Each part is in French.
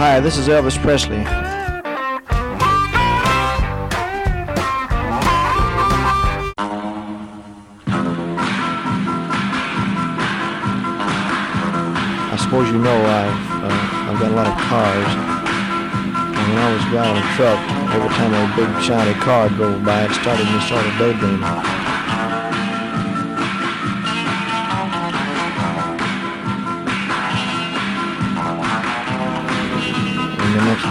Hi, this is Elvis Presley. I suppose you know I've got a lot of cars, and I was driving a truck. Every time a big shiny car drove by, it started me sort of daydreaming. The next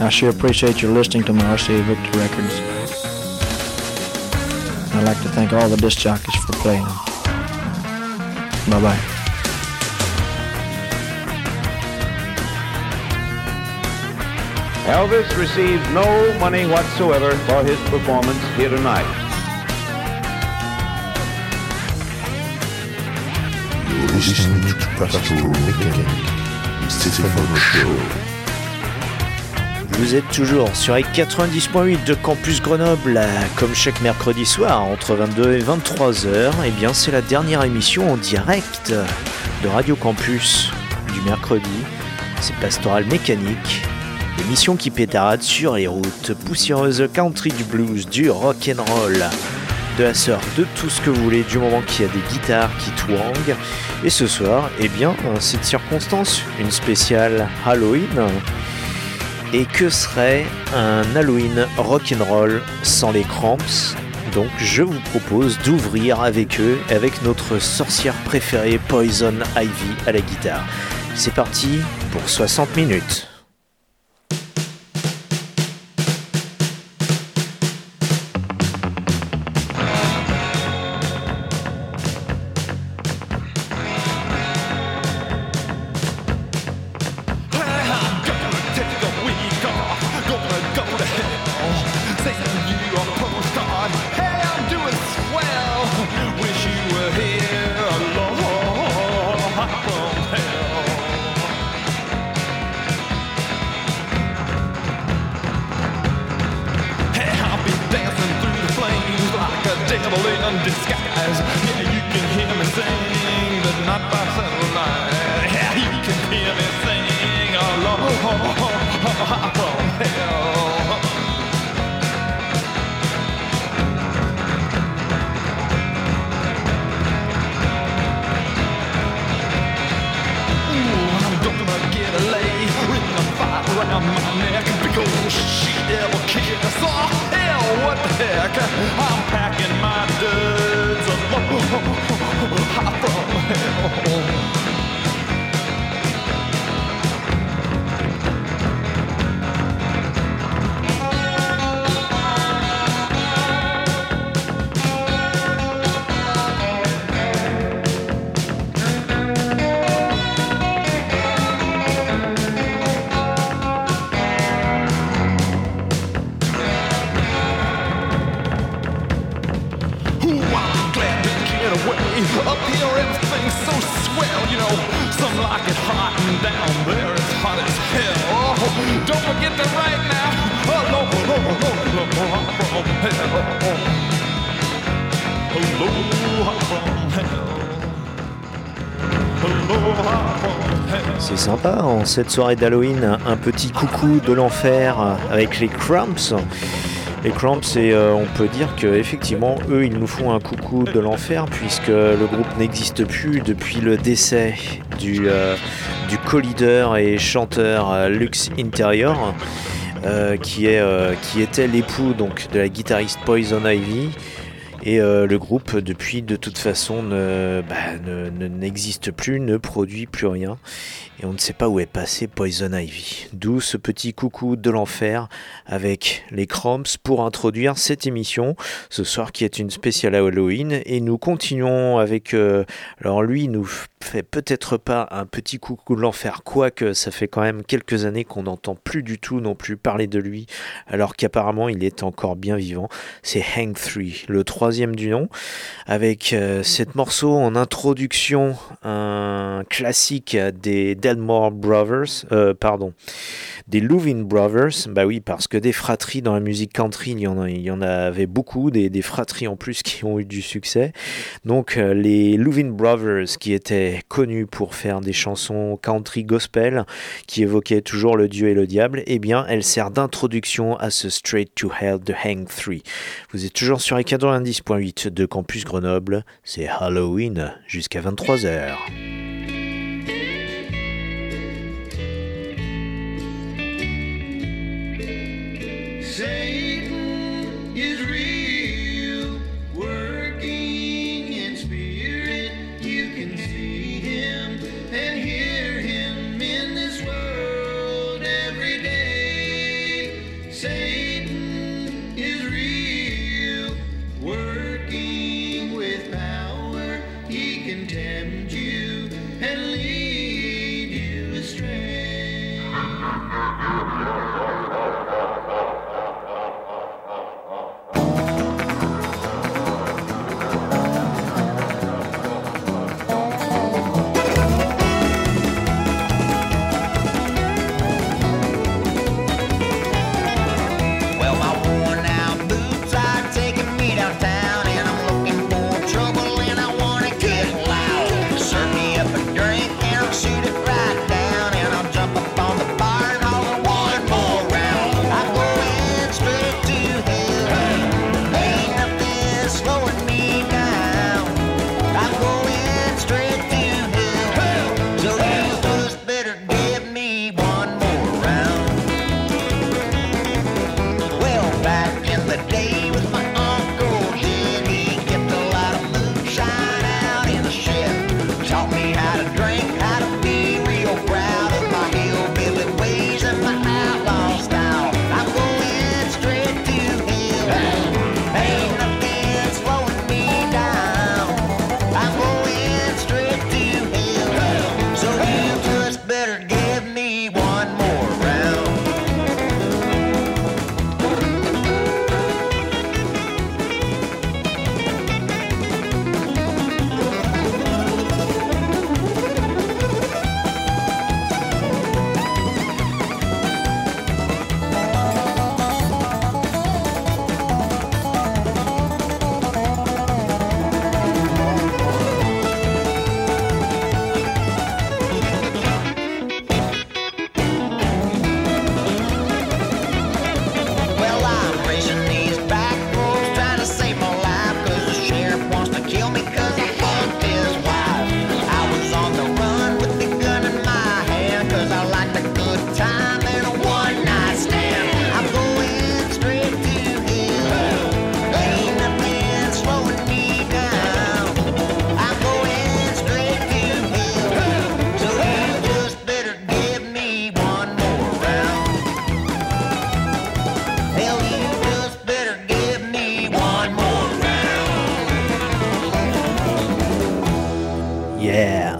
I sure appreciate your listening to my RCA Victor records. I'd like to thank all the disc jockeys for playing. Bye-bye. Elvis received no money whatsoever for his performance here tonight. You're listening to Pastor Lincoln, Stephen Show. Vous êtes toujours sur X90.8 de Campus Grenoble, comme chaque mercredi soir, entre 22 et 23h, et bien c'est la dernière émission en direct de Radio Campus du mercredi, c'est Pastoral Mécanique, l'émission qui pétarade sur les routes, poussiéreuses country, du blues, du rock'n'roll, de la surf, de tout ce que vous voulez, du moment qu'il y a des guitares qui twangent, et ce soir, eh bien, en cette circonstance, une spéciale Halloween. Et que serait un Halloween rock'n'roll sans les Cramps? Donc je vous propose d'ouvrir avec eux, avec notre sorcière préférée Poison Ivy à la guitare. C'est parti pour 60 minutes. C'est sympa, en cette soirée d'Halloween, un petit coucou de l'enfer avec les Cramps. Les Cramps, et on peut dire qu'effectivement, eux, ils nous font un coucou de l'enfer puisque le groupe n'existe plus depuis le décès du co-leader et chanteur Lux Interior, qui était l'époux donc de la guitariste Poison Ivy, Et le groupe, depuis, de toute façon, n'existe plus, ne produit plus rien. Et on ne sait pas où est passé Poison Ivy. D'où ce petit coucou de l'enfer avec les Cramps pour introduire cette émission ce soir, qui est une spéciale Halloween. Et nous continuons avec... alors lui, il nous fait peut-être pas un petit coucou de l'enfer, quoique ça fait quand même quelques années qu'on n'entend plus du tout non plus parler de lui, alors qu'apparemment il est encore bien vivant. C'est Hank III, le troisième du nom, avec cette morceau en introduction, un classique des des Louvin Brothers. Bah oui, parce que des fratries dans la musique country, il y en avait beaucoup, des fratries en plus qui ont eu du succès. Donc les Louvin Brothers, qui étaient connus pour faire des chansons country gospel qui évoquaient toujours le Dieu et le diable, eh bien elle sert d'introduction à ce Straight to Hell de Hank III. Vous êtes toujours sur les 90.8 de Campus Grenoble, c'est Halloween jusqu'à 23h. Satan is real, working in spirit. You can see him and hear him in this world every day. Satan is real, working with power. He can tempt you and lead you astray.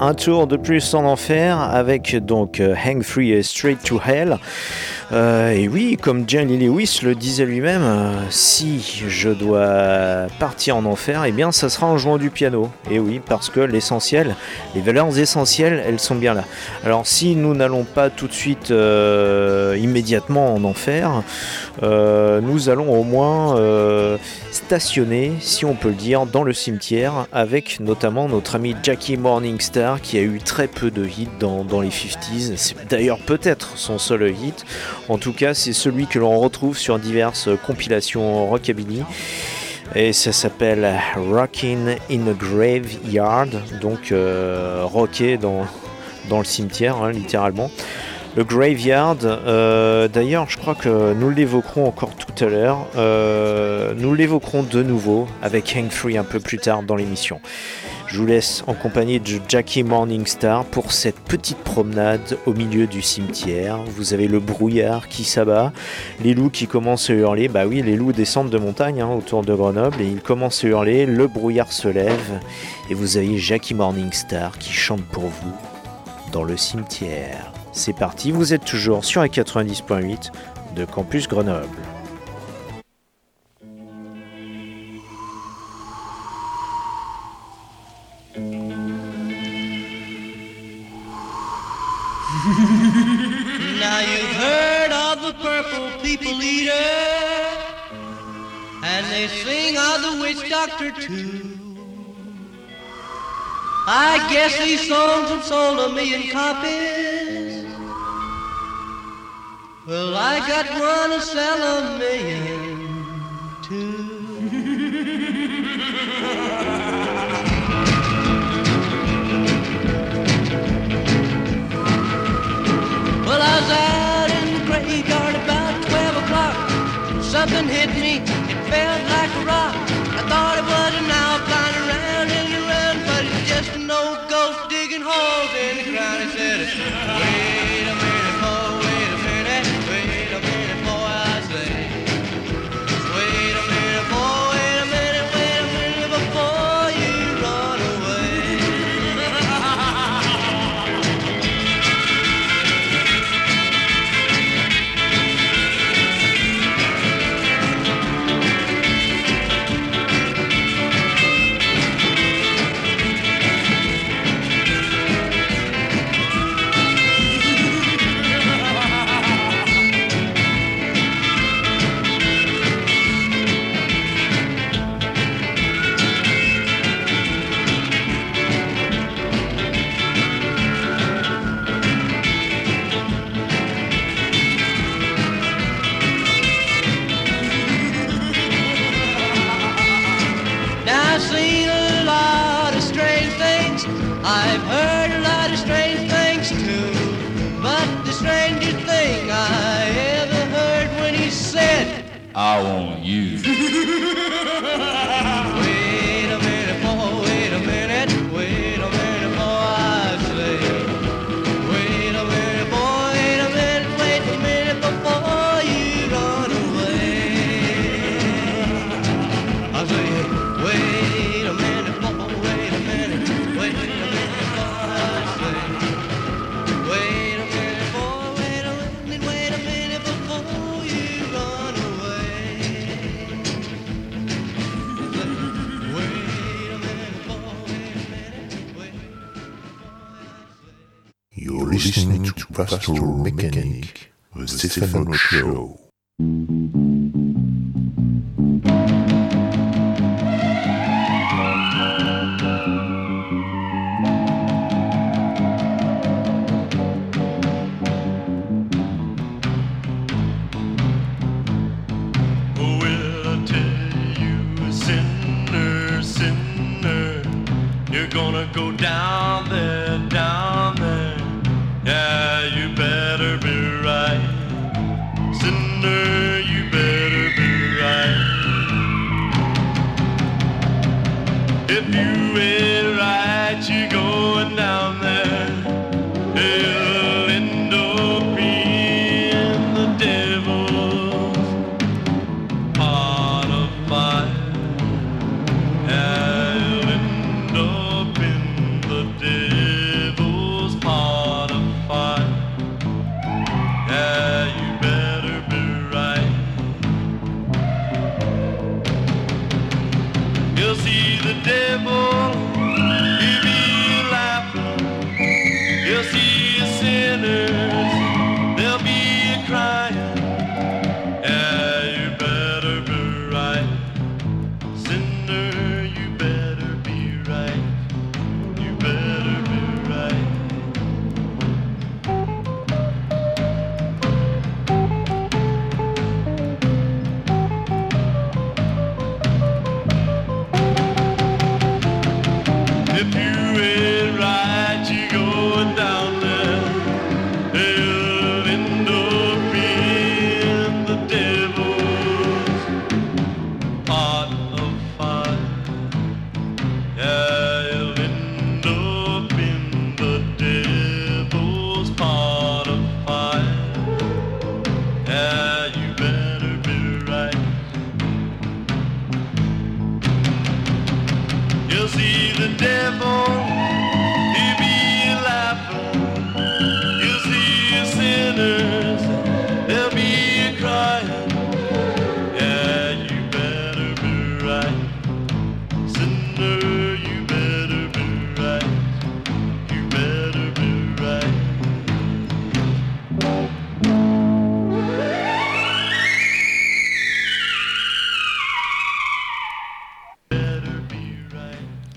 Un tour de plus en enfer avec donc Hank III et Straight to Hell. Et oui, comme Jerry Lewis le disait lui-même, si je dois partir en enfer, eh bien ça sera en jouant du piano. Et oui, parce que l'essentiel, les valeurs essentielles, elles sont bien là. Alors si nous n'allons pas tout de suite immédiatement en enfer, nous allons au moins stationner, si on peut le dire, dans le cimetière, avec notamment notre ami Jackie Morningstar, qui a eu très peu de hits dans les 50s. C'est d'ailleurs peut-être son seul hit. En tout cas, c'est celui que l'on retrouve sur diverses compilations rockabilly. Et ça s'appelle Rockin' in a Graveyard, donc rocker dans le cimetière, hein, littéralement. le Graveyard. D'ailleurs, je crois que nous l'évoquerons encore tout à l'heure. Nous l'évoquerons de nouveau avec Hank III un peu plus tard dans l'émission. Je vous laisse en compagnie de Jackie Morningstar pour cette petite promenade au milieu du cimetière. Vous avez le brouillard qui s'abat, les loups qui commencent à hurler. Bah oui, les loups descendent de montagne autour de Grenoble et ils commencent à hurler. Le brouillard se lève et vous avez Jackie Morningstar qui chante pour vous dans le cimetière. C'est parti, vous êtes toujours sur la 90.8 de Campus Grenoble. Now you've heard of the purple people eater, and they sing of the witch doctor too. I guess these songs have sold 1 million copies. Well, I got one to sell 1 million too. Well, I was out in the graveyard about 12 o'clock. Something hit me, it felt like a rock. I thought it was an owl flying around and around, but it's just an old ghost digging holes in the ground. It said, wait a minute, boy, I say. Wait a minute, before you run away. I want you. Wait a minute, boy, I say. Wait a minute before you run away. I say, wait a minute, before I say. Wait a minute before you run away. Listening to Pastoral Mechanic, the Stephen Show.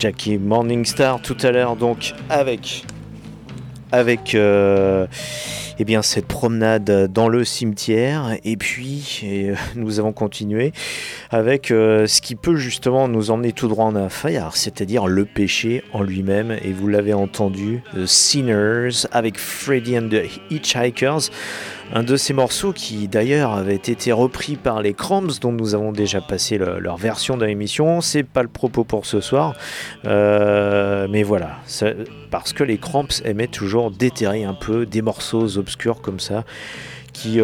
Jackie Morningstar tout à l'heure, donc avec eh bien, cette promenade dans le cimetière. Et puis nous avons continué avec ce qui peut justement nous emmener tout droit en un faillard, c'est-à-dire le péché en lui-même. Et vous l'avez entendu, The Sinners avec Freddy and the Hitchhikers, un de ces morceaux qui d'ailleurs avait été repris par les Cramps, dont nous avons déjà passé leur version dans l'émission. C'est pas le propos pour ce soir, mais voilà, parce que les Cramps aimaient toujours déterrer un peu des morceaux obscurs comme ça qui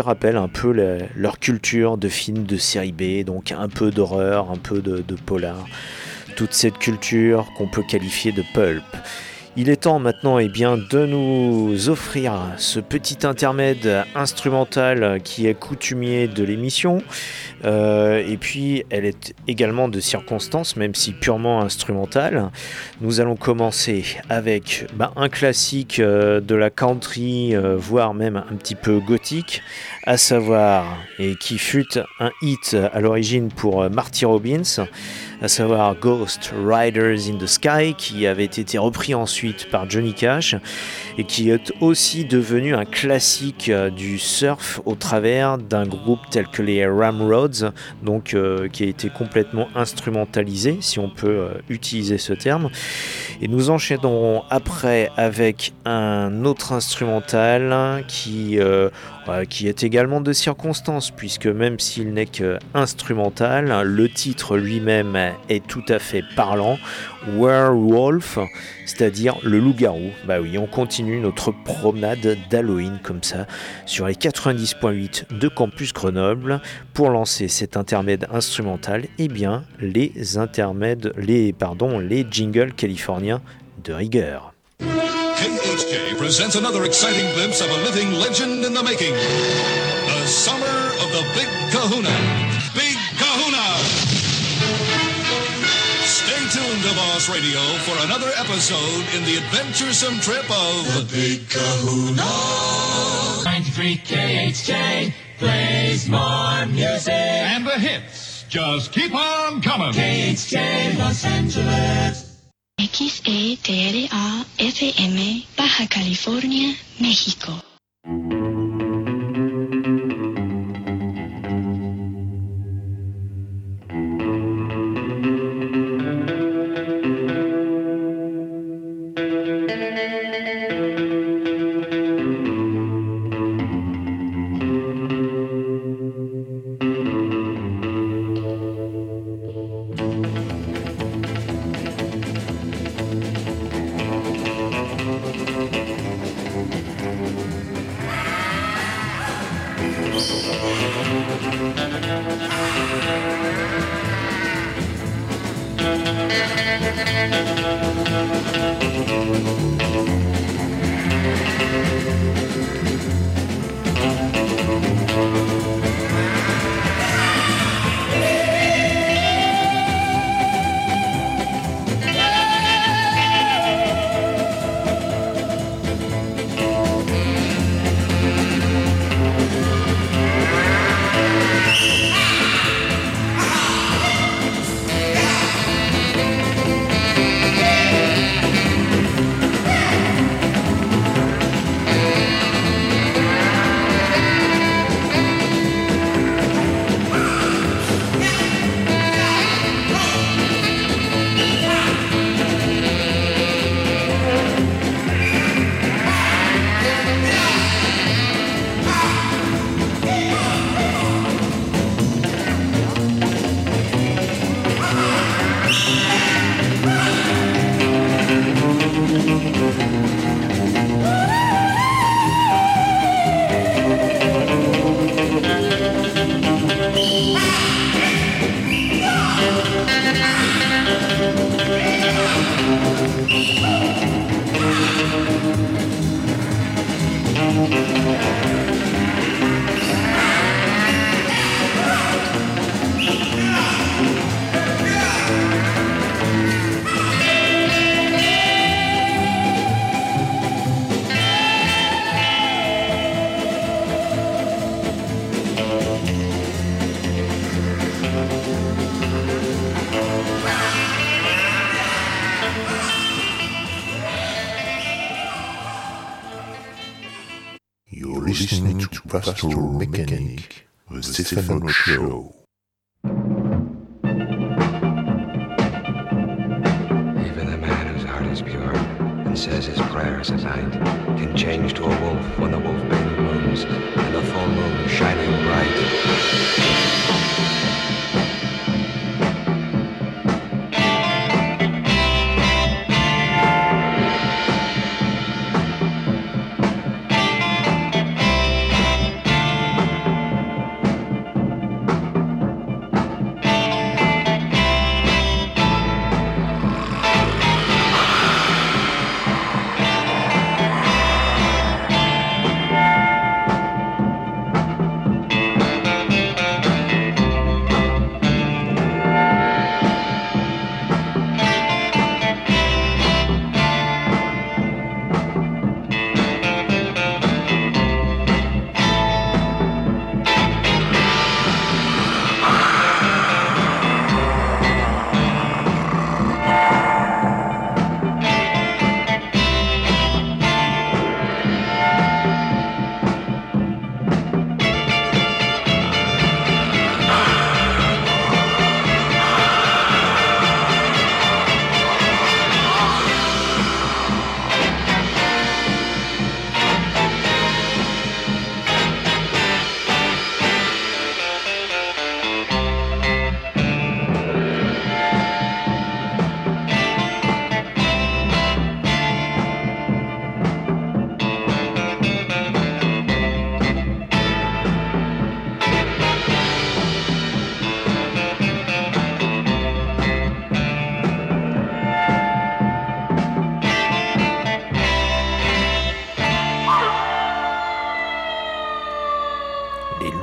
rappellent un peu leur culture de films de série B, donc un peu d'horreur, un peu de polar, toute cette culture qu'on peut qualifier de pulp. Il est temps maintenant, eh bien, de nous offrir ce petit intermède instrumental qui est coutumier de l'émission. Et puis, elle est également de circonstance, même si purement instrumentale. Nous allons commencer avec un classique de la country, voire même un petit peu gothique, à savoir, et qui fut un hit à l'origine pour Marty Robbins, à savoir Ghost Riders in the Sky, qui avait été repris ensuite par Johnny Cash et qui est aussi devenu un classique du surf au travers d'un groupe tel que les Ramrods, donc qui a été complètement instrumentalisé, si on peut utiliser ce terme. Et nous enchaînerons après avec un autre instrumental qui est également de circonstance, puisque même s'il n'est qu'instrumental, le titre lui-même est tout à fait parlant, Werewolf, c'est-à-dire le loup-garou. Bah oui, on continue notre promenade d'Halloween comme ça, sur les 90.8 de Campus Grenoble, pour lancer cet intermède instrumental, et bien les jingles californiens de rigueur. KHJ presents another exciting glimpse of a living legend in the making. The Summer of the Big Kahuna. Big Kahuna! Stay tuned to Boss Radio for another episode in the adventuresome trip of the Big Kahuna. 93 KHJ plays more music. And the hits just keep on coming. KHJ Los Angeles. XETRA-FM, Baja California, México. You're listening to Pastoral Mechanic, the Stephen Rock Show. Even a man whose heart is pure and says his prayers at night can change to a wolf when the wolfbane blooms and the full moon shining bright.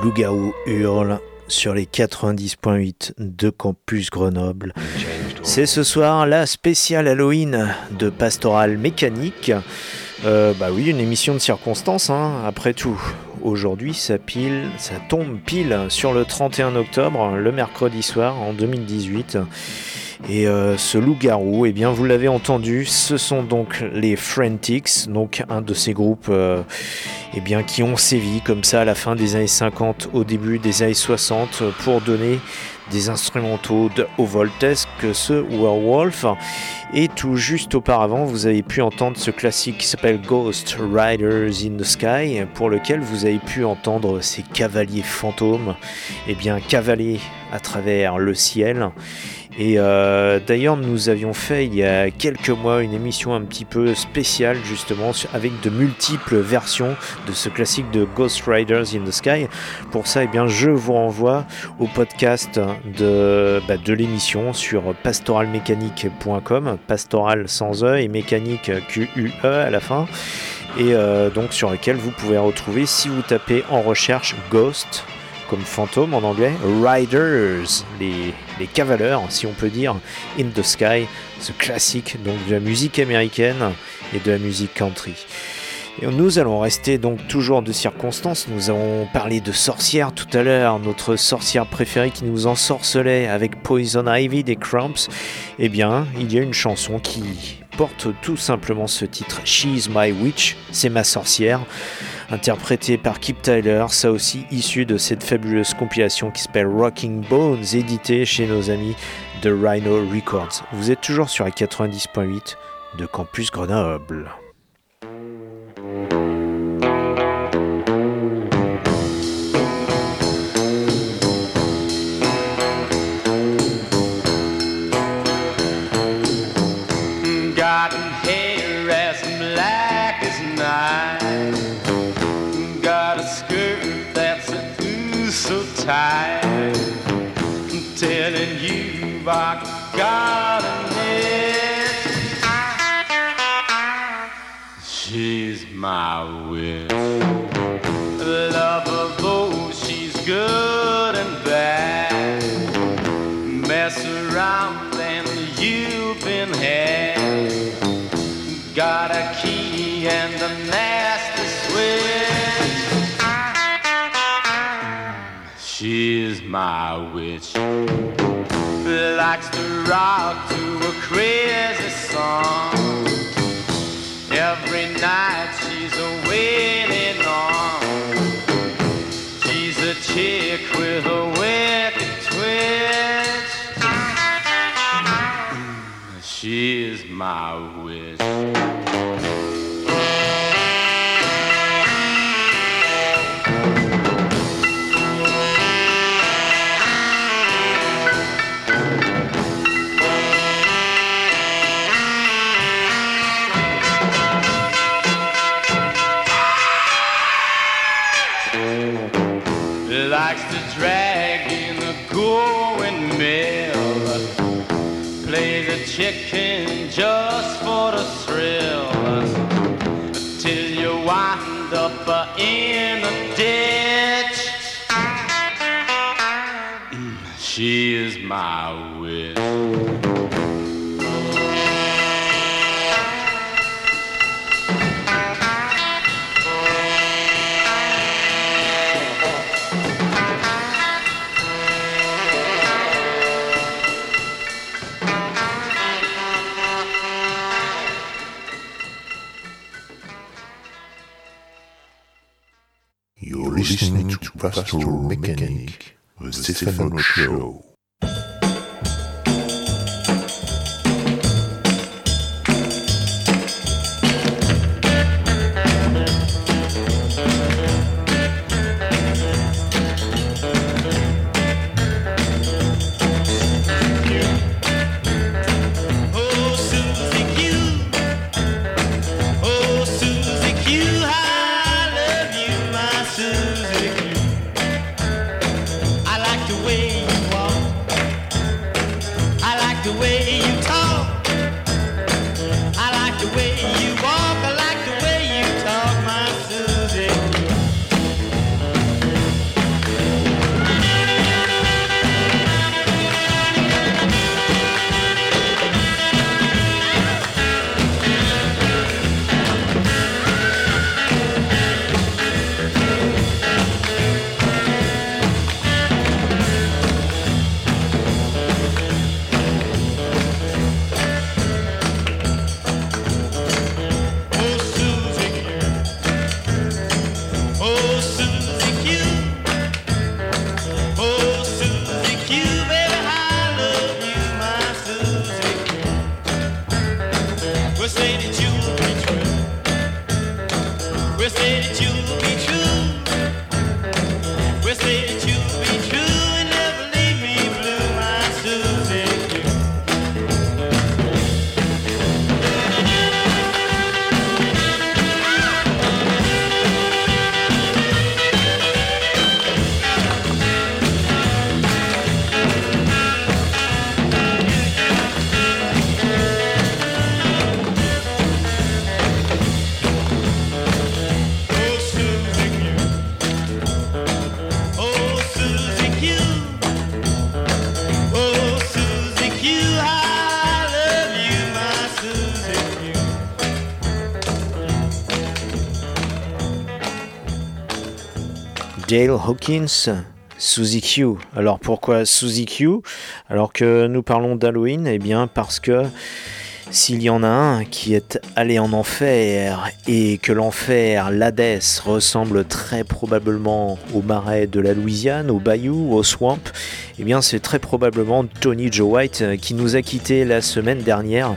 Loup-garou hurle sur les 90.8 de Campus Grenoble. C'est ce soir la spéciale Halloween de Pastoral Mécanique. Oui, une émission de circonstance, hein, après tout. Aujourd'hui, ça tombe pile sur le 31 octobre, le mercredi soir en 2018. Et ce loup-garou, eh bien, vous l'avez entendu, ce sont donc les Frantics, donc un de ces groupes qui ont sévi comme ça à la fin des années 50, au début des années 60, pour donner des instrumentaux de haut voltesque, ce Werewolf. Et tout juste auparavant, vous avez pu entendre ce classique qui s'appelle Ghost Riders in the Sky, pour lequel vous avez pu entendre ces cavaliers fantômes, cavaler à travers le ciel. Et d'ailleurs, nous avions fait il y a quelques mois une émission un petit peu spéciale, justement, avec de multiples versions de ce classique de Ghost Riders in the Sky. Pour ça, je vous renvoie au podcast de l'émission sur pastoralmechanique.com, pastoral sans E et mécanique QUE à la fin. Et donc sur lequel vous pouvez retrouver, si vous tapez en recherche Ghost, comme fantôme en anglais, Riders, les cavaleurs, si on peut dire, in the sky, ce classique donc de la musique américaine et de la musique country. Et nous allons rester donc toujours de circonstances. Nous avons parlé de sorcières tout à l'heure, notre sorcière préférée qui nous ensorcelait avec Poison Ivy des Cramps. Il y a une chanson qui porte tout simplement ce titre, She's My Witch, c'est ma sorcière, interprétée par Kip Tyler, ça aussi issu de cette fabuleuse compilation qui s'appelle Rocking Bones, éditée chez nos amis de Rhino Records. Vous êtes toujours sur la 90.8 de Campus Grenoble. Tired. I'm telling you, I got it. She's my witch, lover though she's good and bad. Mess around and you've been had. Got a key and a nasty switch. She's my witch. Likes to rock to a crazy song. Every night she's a waiting on. chick with a wicked twitch. She is my witch. Chicken just for the thrill, till you wind up in a ditch. She is my witch. Listening to Pastoral Mechanic, the Stefano Show. Dale Hawkins, Suzy Q. Alors pourquoi Suzy Q alors que nous parlons d'Halloween? Eh bien parce que s'il y en a un qui est allé en enfer et que l'enfer, l'Hadès, ressemble très probablement au marais de la Louisiane, au Bayou, au Swamp, eh bien c'est très probablement Tony Joe White qui nous a quittés la semaine dernière.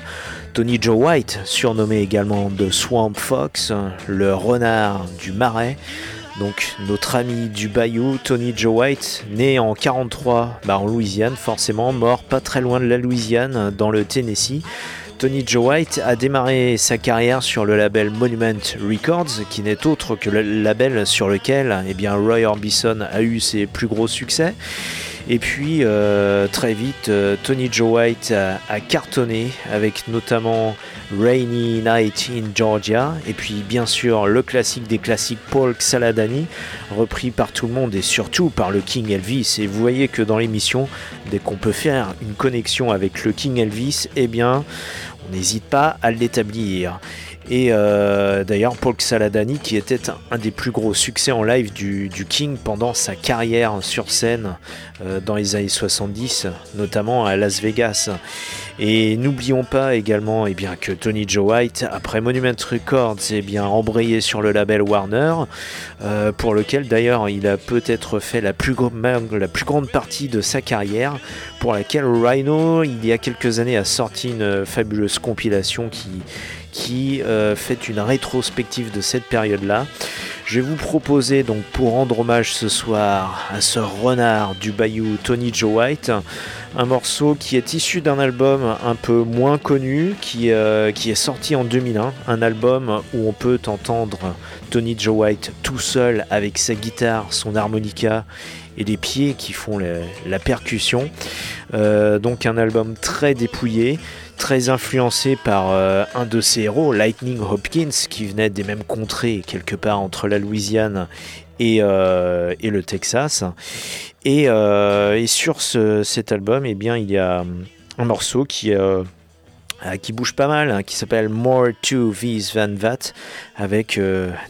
Tony Joe White, surnommé également The Swamp Fox, le renard du marais. Donc notre ami du Bayou, Tony Joe White, né en 1943 en Louisiane, forcément mort pas très loin de la Louisiane, dans le Tennessee. Tony Joe White a démarré sa carrière sur le label Monument Records, qui n'est autre que le label sur lequel Roy Orbison a eu ses plus gros succès. Et puis très vite, Tony Joe White a cartonné avec notamment Rainy Night in Georgia et puis bien sûr le classique des classiques Polk Saladani, repris par tout le monde et surtout par le King Elvis. Et vous voyez que dans l'émission, dès qu'on peut faire une connexion avec le King Elvis, on n'hésite pas à l'établir. Et d'ailleurs, Paul Saladani, qui était un des plus gros succès en live du King pendant sa carrière sur scène dans les années 70, notamment à Las Vegas. Et n'oublions pas également que Tony Joe White, après Monument Records, embrayé sur le label Warner, pour lequel d'ailleurs il a peut-être fait la plus grande partie de sa carrière, pour laquelle Rhino, il y a quelques années, a sorti une fabuleuse compilation qui fait une rétrospective de cette période-là. Je vais vous proposer, donc, pour rendre hommage ce soir à ce renard du Bayou, Tony Joe White, un morceau qui est issu d'un album un peu moins connu, qui est sorti en 2001, un album où on peut entendre Tony Joe White tout seul avec sa guitare, son harmonica et les pieds qui font la percussion. Donc un album très dépouillé, très influencé par un de ses héros, Lightning Hopkins, qui venait des mêmes contrées, quelque part entre la Louisiane et le Texas. Et sur cet album, il y a un morceau qui bouge pas mal, qui s'appelle More to This Than That, avec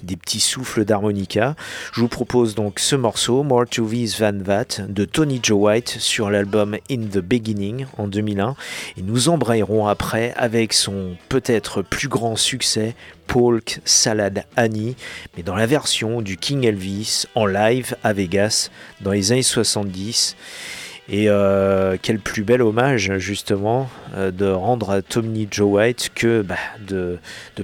des petits souffles d'harmonica. Je vous propose donc ce morceau, More to This Than That, de Tony Joe White, sur l'album In the Beginning en 2001, et nous embrayerons après avec son peut-être plus grand succès, Polk Salad Annie, mais dans la version du King Elvis en live à Vegas dans les années 70. Et quel plus bel hommage, justement, de rendre à Tony Joe White que de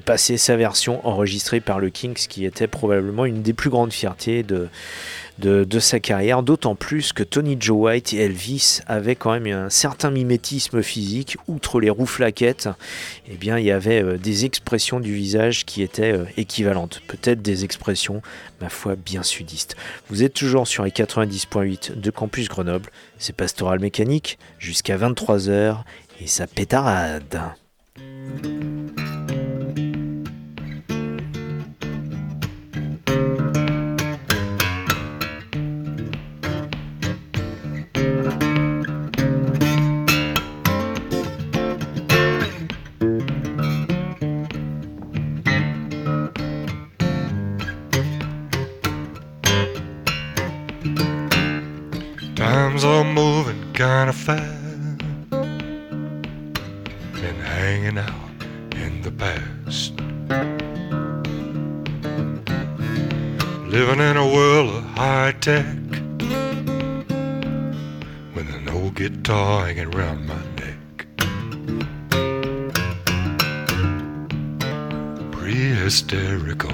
passer sa version enregistrée par le King, ce qui était probablement une des plus grandes fiertés de sa carrière, d'autant plus que Tony Joe White et Elvis avaient quand même un certain mimétisme physique. Outre les rouflaquettes, il y avait des expressions du visage qui étaient équivalentes, peut-être des expressions, ma foi, bien sudistes. Vous êtes toujours sur les 90.8 de Campus Grenoble, c'est Pastoral Mécanique, jusqu'à 23h, et ça pétarade. Kinda fast, been hanging out in the past, living in a world of high tech, with an old guitar hanging round my neck, pre-hysterical.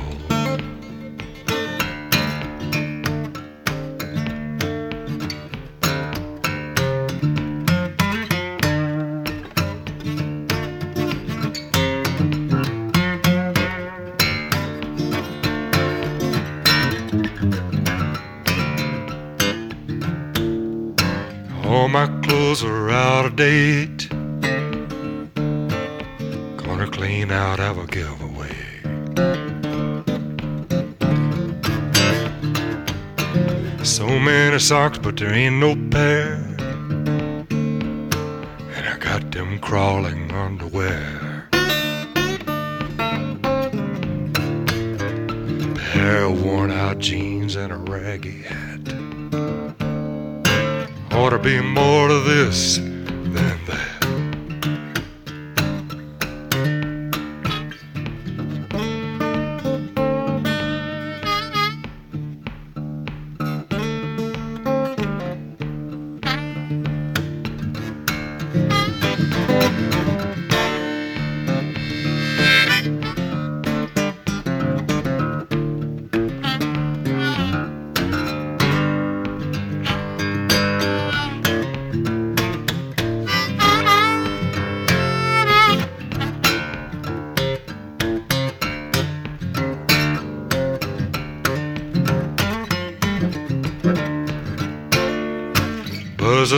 Are out of date, gonna clean out our giveaway. So many socks, but there ain't no pair, and I got them crawling underwear. A pair of worn out jeans and a raggy hat. Ought to be more to this than that.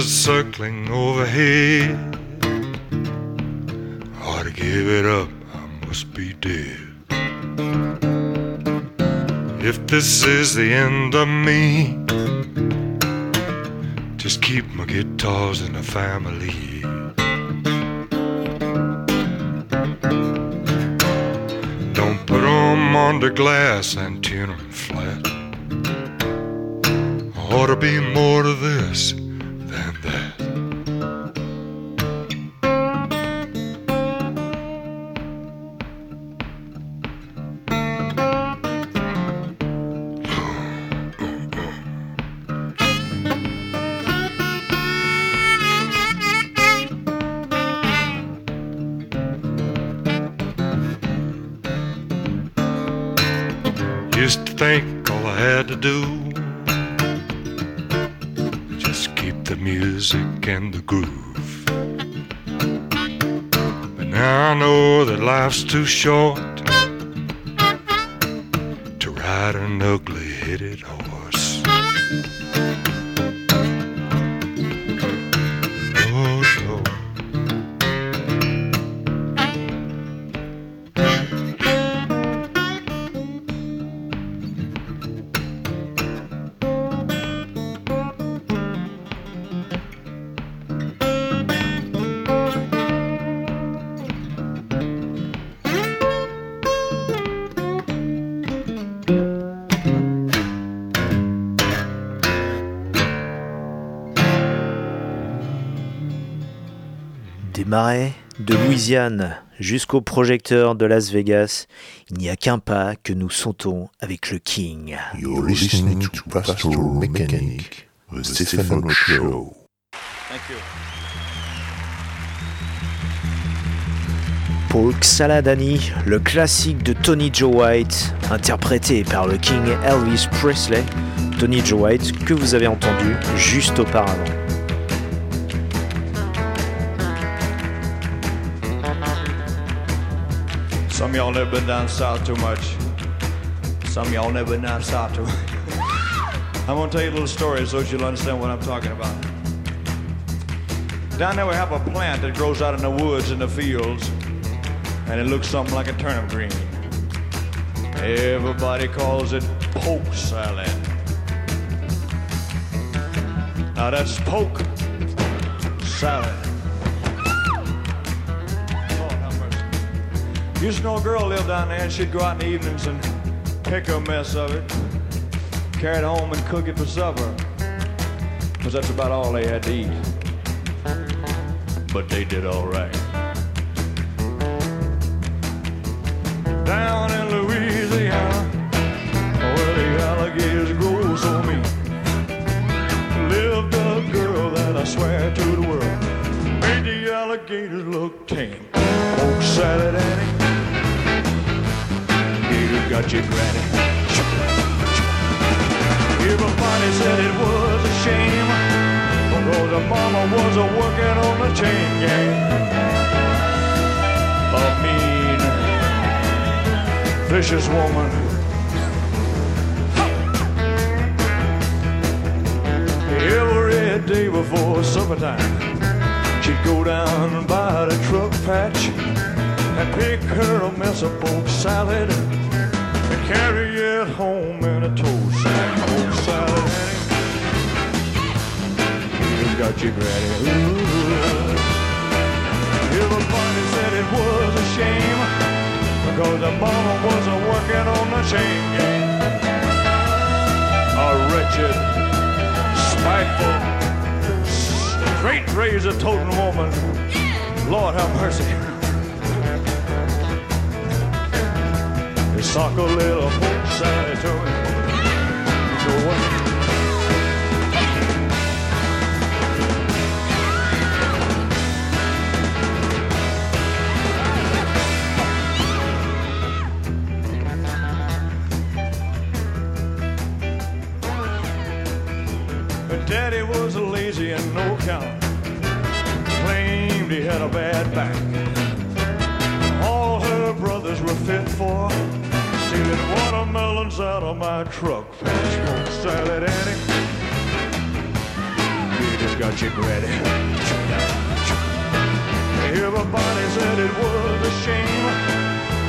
Circling overhead, ought to give it up, I must be dead. If this is the end of me, just keep my guitars in the family. under glass and tunneling flat. Ought to be more to this than that. Used to think all I had to do, music and the groove. But now I know that life's too short to ride an ugly-headed horse. Oh no. Marais, de Louisiane jusqu'au projecteur de Las Vegas, il n'y a qu'un pas que nous sautons avec le King. You're listening to Pastoral Mechanic, the Stephen Show. Thank you. Pour Xaladani, le classique de Tony Joe White, interprété par le King Elvis Presley. Tony Joe White que vous avez entendu juste auparavant. Some y'all never been down south too much. Some y'all never been down south too much. I'm gonna tell you a little story so you'll understand what I'm talking about. Down there we have a plant that grows out in the woods and the fields, and it looks something like a turnip green. Everybody calls it poke salad. Now that's poke salad. Used to know a girl lived down there, and she'd go out in the evenings and pick a mess of it, carry it home and cook it for supper, because that's about all they had to eat. But they did all right. Down in Louisiana, where the alligators grow so mean, lived a girl that I swear to the world made the alligators look tame. Poke salad, Annie. You got your granny. Everybody said it was a shame, because her mama was a working on the chain gang. A mean, vicious woman. Every day before summertime, she'd go down by the truck patch and pick her a mess of poke salad and carry it home in a tote sack. Poke salad, Annie. You got your granny. Ooh. Everybody said it was a shame, because the mama wasn't working on the chain gang. A wretched, spiteful, great razor toting woman. Lord have mercy. You sock a little poke salad to me. So what? But Daddy was a lazy and no count. Claimed he had a bad back. All her brothers were fit for stealing watermelons out of my truck. Poke salad, Annie. You just got your granny. Everybody said it was a shame,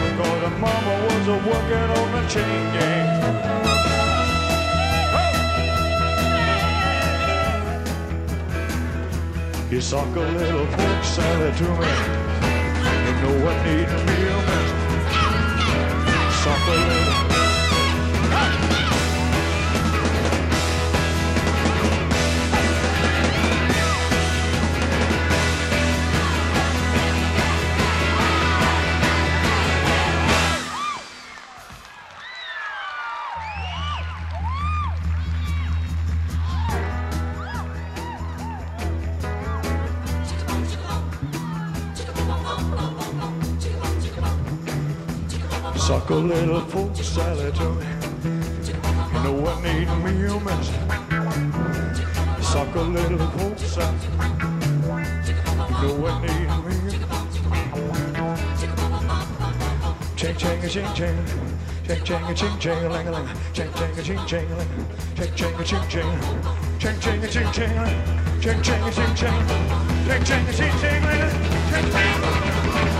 because her mama was a working on the chain gang. You sock a little poke salad to me. You know what needn't be a mess. Suck a little fool salad to me. You know I need me humans. Suck a little fool salad. You know I need me humans. Ching ching a ching ching. Ching ching a ching ching a ling a ling. Ching ching a ching ching a ling. Ching ching a ching ching. Ching ching a ching ching a ling. Ching ching a ching ching. Ching ching a ching ching a ling. Ching ching.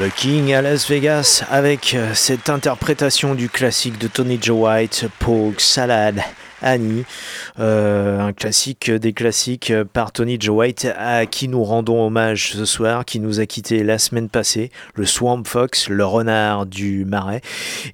Le King à Las Vegas avec cette interprétation du classique de Tony Joe White, Poke Salad Annie, un classique des classiques par Tony Joe White à qui nous rendons hommage ce soir, qui nous a quitté la semaine passée, le Swamp Fox, le renard du marais.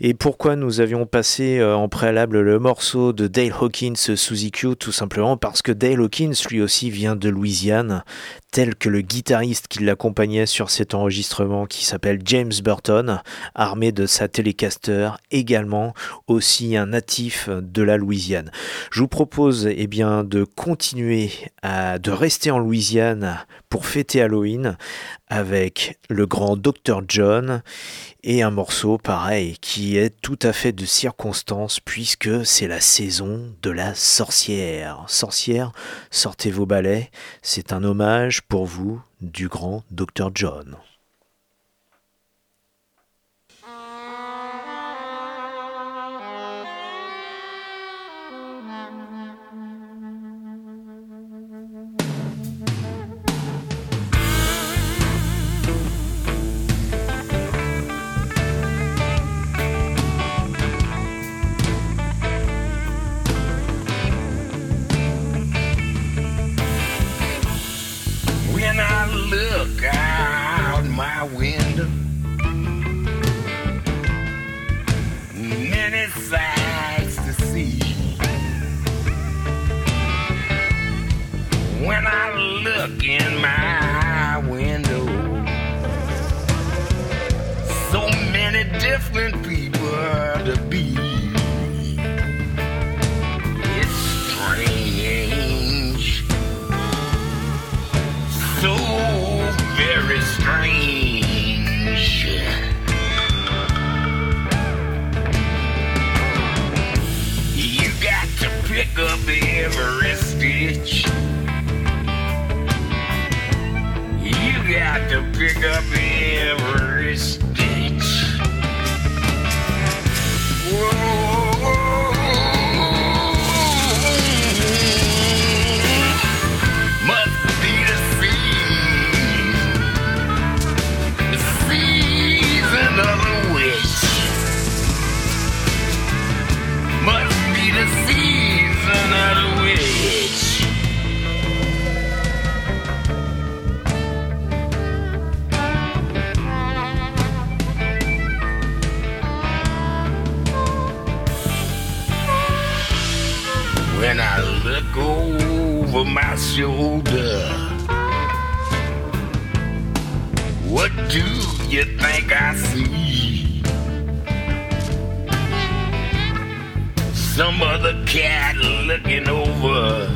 Et pourquoi nous avions passé en préalable le morceau de Dale Hawkins, Suzy Q, tout simplement parce que Dale Hawkins lui aussi vient de Louisiane, tel que le guitariste qui l'accompagnait sur cet enregistrement qui s'appelle James Burton, armé de sa Telecaster, également aussi un natif de la Louisiane. Je vous propose de continuer de rester en Louisiane pour fêter Halloween avec le grand Dr. John et un morceau pareil qui est tout à fait de circonstance puisque c'est la saison de la sorcière. Sorcière, sortez vos balais, c'est un hommage pour vous du grand Dr. John. In my window, so many different people to be. It's strange, so very strange. You got to pick up every stitch. You got to pick up every stitch. Whoa, must be the season, the season of the witch. Must be the season of the witch. When I look over my shoulder, what do you think I see? Some other cat looking over.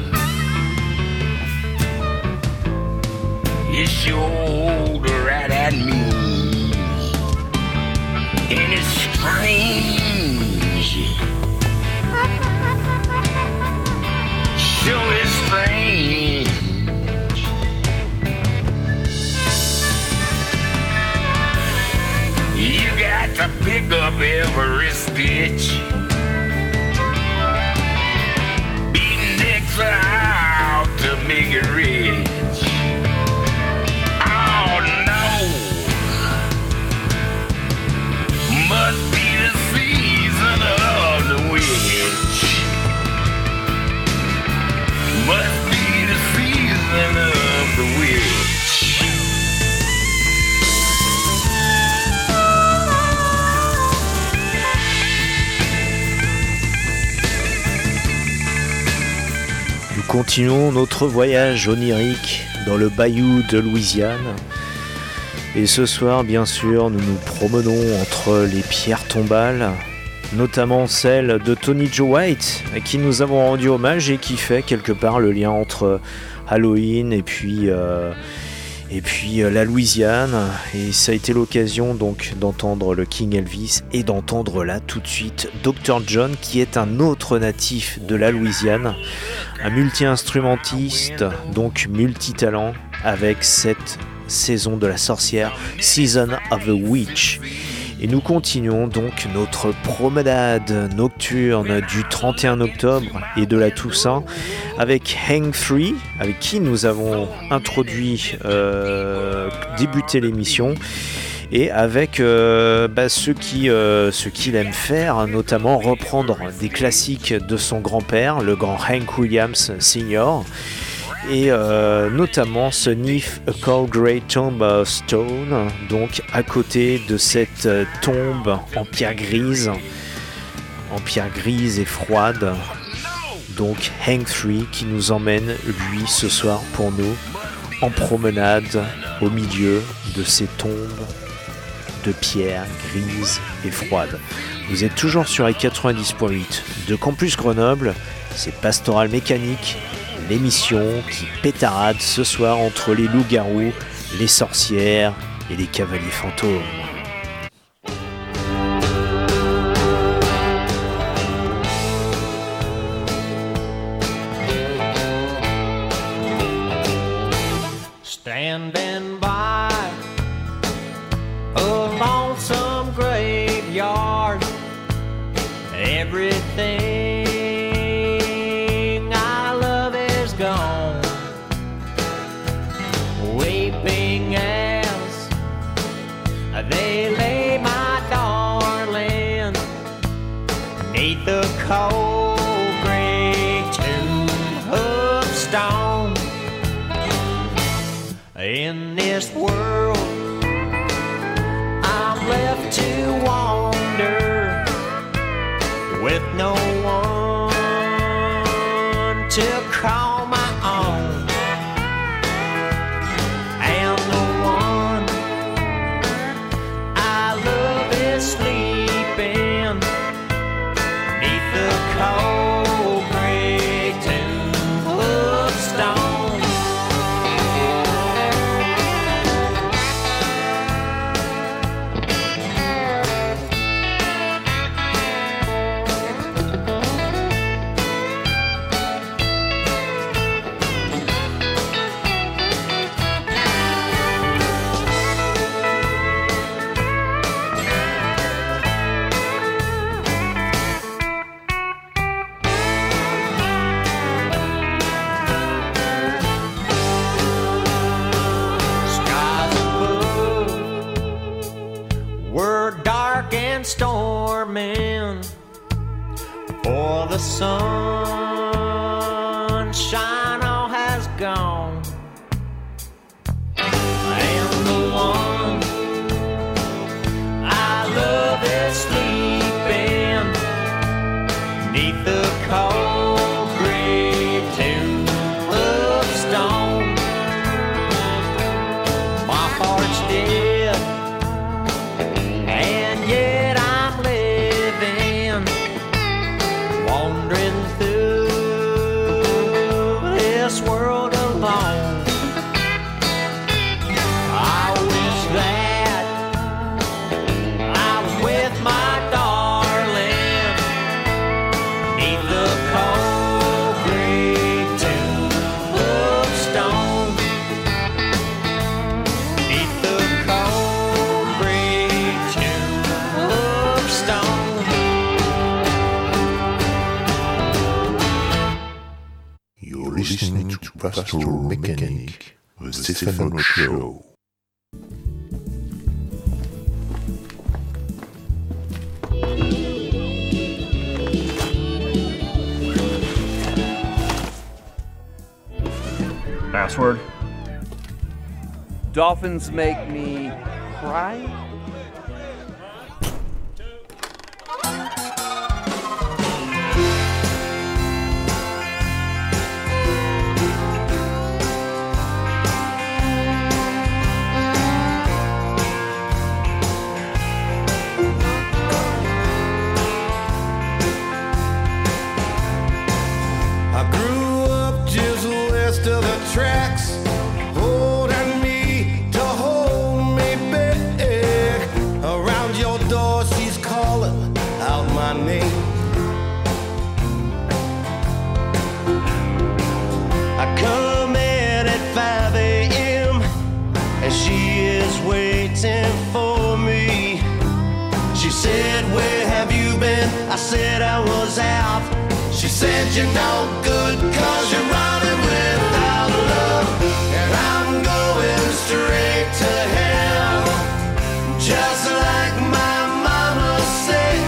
His shoulder right at me. And it's strange. Sure is strange. You got to pick up every stitch. Beating extra out to make it rich. Oh no, continuons notre voyage onirique dans le Bayou de Louisiane. Et ce soir, bien sûr, nous nous promenons entre les pierres tombales, notamment celle de Tony Joe White, à qui nous avons rendu hommage et qui fait quelque part le lien entre Halloween et puis la Louisiane. Et ça a été l'occasion donc d'entendre le King Elvis et d'entendre là tout de suite Dr. John, qui est un autre natif de la Louisiane, un multi-instrumentiste, donc multitalent, avec cette saison de la sorcière, Season of the Witch. Et nous continuons donc notre promenade nocturne du 31 octobre et de la Toussaint avec Hank III, avec qui nous avons débuté l'émission, et avec ce qu'il aime faire, notamment reprendre des classiques de son grand-père, le grand Hank Williams Sr., et notamment ce Sniff a Cold Grey Tombstone, donc à côté de cette tombe en pierre grise et froide, donc Hank III qui nous emmène lui ce soir pour nous en promenade au milieu de ces tombes de pierre grise et froide. Vous êtes toujours sur les 90.8 de Campus Grenoble, c'est Pastoral Mécanique, l'émission qui pétarade ce soir entre les loups-garous, les sorcières et les cavaliers fantômes. Standing by a lonesome graveyard, everything cold gray tomb of stone. In this world I'm left to wander with no one to call my own. And the one I love is sleeping neath the cold gray tomb of stone. Storming for the sunshine all has gone, and the one I love is sleeping neath the cold gray tomb of stone. My heart's dead and yet world alone. I wish that I was with my darling neath the cold gray tomb of stone, neath the cold gray tomb of stone. Listening to Pastoral Mécanique, the Stefano Show. Password. Dolphins make me cry. out my name. I come in at 5 a.m. and she is waiting for me. She said, where have you been? I said I was out. She said, you're no good cause you're running without love. And I'm going straight to hell, just like my mama said.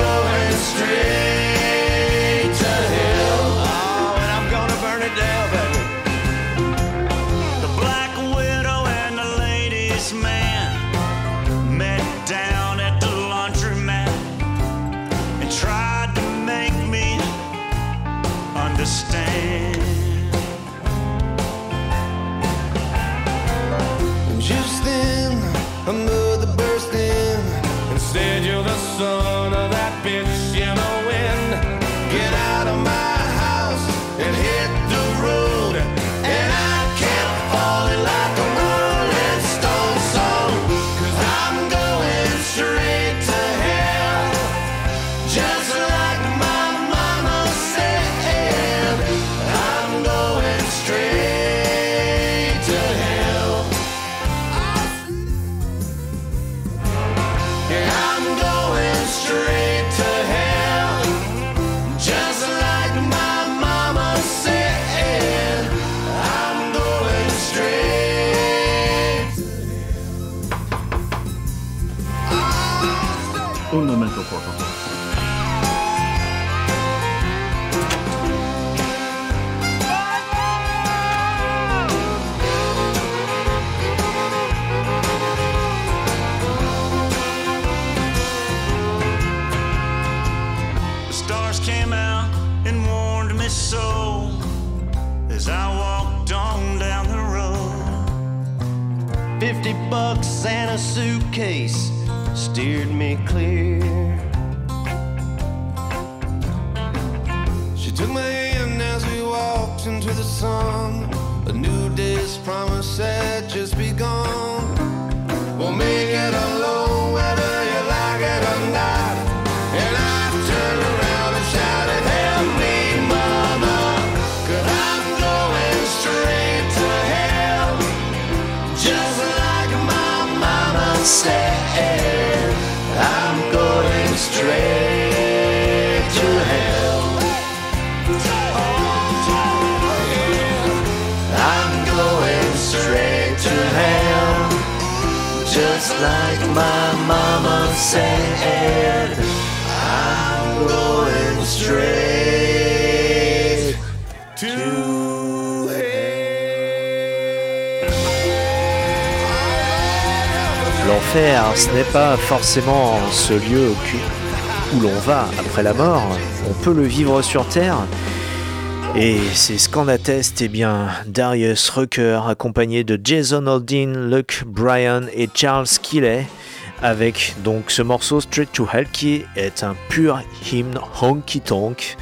I'm going straight to hell. $50 and a suitcase steered me clear. She took my hand as we walked into the sun. A new day's promise had just begun. We'll make it alone whether you like it or not. And I turned around and shouted, help me, mother, 'cause I'm going straight to hell, just like my mama said. I'm going straight to hell. I'm going straight to hell, just like my mama said. I'm going straight to hell. L'enfer, ce n'est pas forcément ce lieu où l'on va après la mort. On peut le vivre sur Terre. Et c'est ce qu'en atteste Darius Rucker, accompagné de Jason Aldean, Luke Bryan et Charles Keeley, avec donc ce morceau Straight to Hell qui est un pur hymne honky-tonk,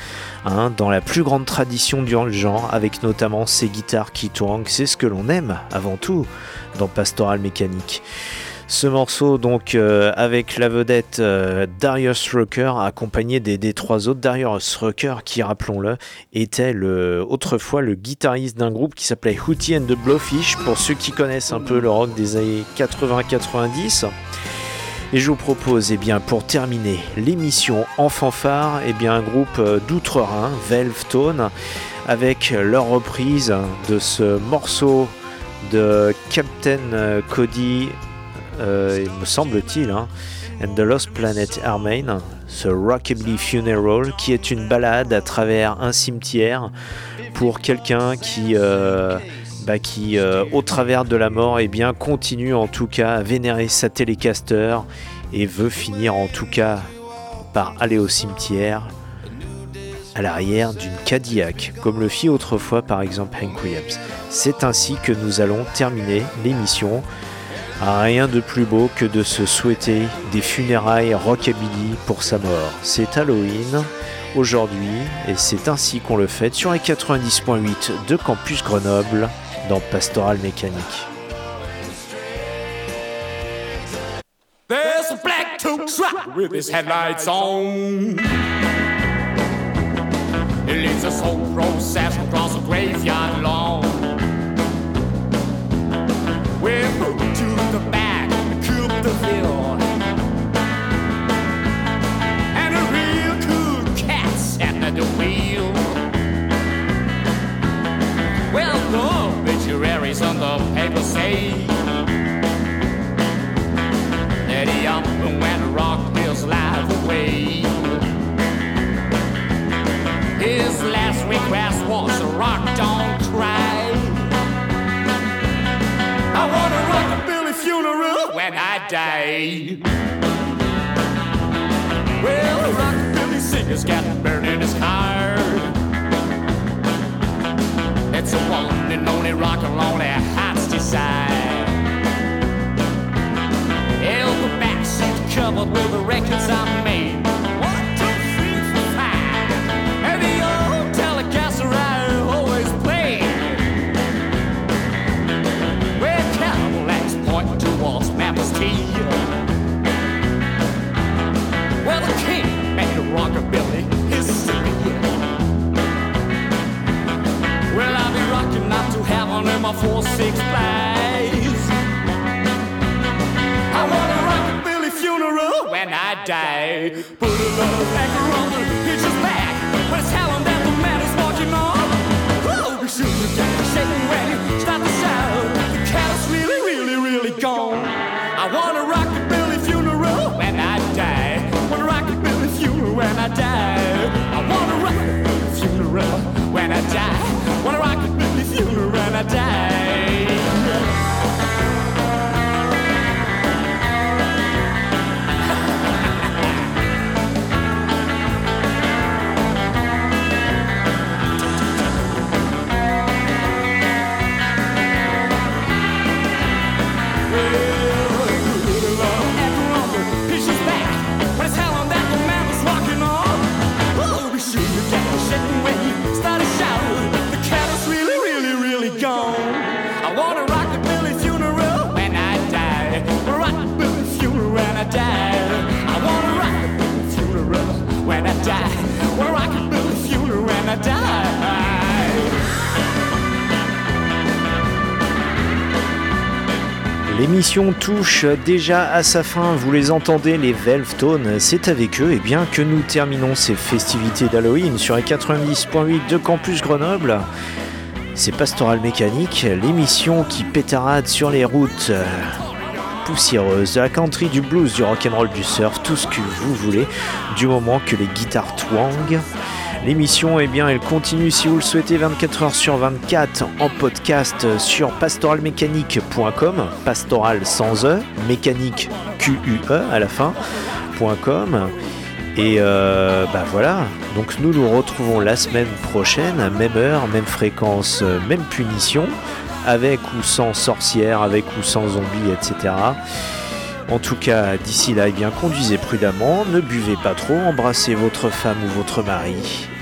hein, dans la plus grande tradition du genre, avec notamment ces guitares qui twangent. C'est ce que l'on aime avant tout dans Pastoral Mécanique. Ce morceau donc avec la vedette Darius Rucker accompagné des trois autres. Darius Rucker qui, rappelons-le, était autrefois le guitariste d'un groupe qui s'appelait Hootie and the Blowfish, pour ceux qui connaissent un peu le rock des années 80-90. Et je vous propose pour terminer l'émission en fanfare un groupe d'Outre-Rhin, Velvetone, avec leur reprise de ce morceau de Captain Cody, me semble-t-il, hein, and the Lost Planet Armaine, ce Rockabilly Funeral, qui est une balade à travers un cimetière pour quelqu'un qui au travers de la mort, continue en tout cas à vénérer sa télécaster et veut finir en tout cas par aller au cimetière à l'arrière d'une Cadillac, comme le fit autrefois par exemple Hank Williams. C'est ainsi que nous allons terminer l'émission. Rien de plus beau que de se souhaiter des funérailles rockabilly pour sa mort. C'est Halloween aujourd'hui et c'est ainsi qu'on le fête sur les 90.8 de Campus Grenoble dans Pastoral Mécanique. There's a black tube truck with his headlights on. He leads a soul process across the graveyard lawn. We're moved to the back and coop the field. And a real cool cat sat at the wheel. Well, the obituaries on the paper say that he up and went and rocked his life away. His last request was a rock, don't cry. I want a rockabilly funeral when I die. Well, the rockabilly singer's got burned in his heart. It's the one and only rock and roll that heart's desire. Hell, the backseat's covered with the records I made. 1, 2, 3, 4, 5. And the old Telecaster I always played. Where Cadillacs point towards Memphis Key. Well, the king made rockabilly his city. Well, I'll be rocking out to heaven in my 4-6 flies. I want a rockabilly funeral when I die. Put a little record on the hitch's back, but it's telling that the man is walking on. Oh, we should have got shaking when you start to shout. The cat is really, really, really gone. I want a rockabilly funeral when I die. I want a rockabilly funeral when I die. I want a rockabilly funeral when I die. When I rock a funeral and I die. Well, love, pitches back. When it's hell on that, the man was walking on. Oh, we should have got the shit when he started shouting. L'émission touche déjà à sa fin, vous les entendez, les Velve Tones, c'est avec eux et bien que nous terminons ces festivités d'Halloween sur les 90.8 de Campus Grenoble. C'est Pastoral Mécanique, l'émission qui pétarade sur les routes poussiéreuses, de la country, du blues, du rock'n'roll, du surf, tout ce que vous voulez, du moment que les guitares twang. L'émission, eh bien, elle continue si vous le souhaitez 24h sur 24 en podcast sur pastoralmécanique.com, pastoral sans E, mécanique Q-U-E à la fin.com. Et voilà, donc nous nous retrouvons la semaine prochaine, à même heure, même fréquence, même punition, avec ou sans sorcière, avec ou sans zombie, etc. En tout cas, d'ici là, eh bien, conduisez prudemment, ne buvez pas trop, embrassez votre femme ou votre mari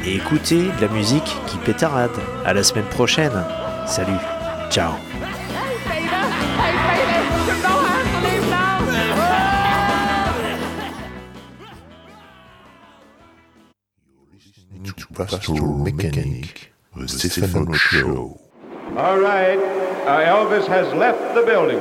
et écoutez de la musique qui pétarade. À la semaine prochaine. Salut, ciao. Pastoral Mechanic, the Stephen Show. All right, Elvis has left the building.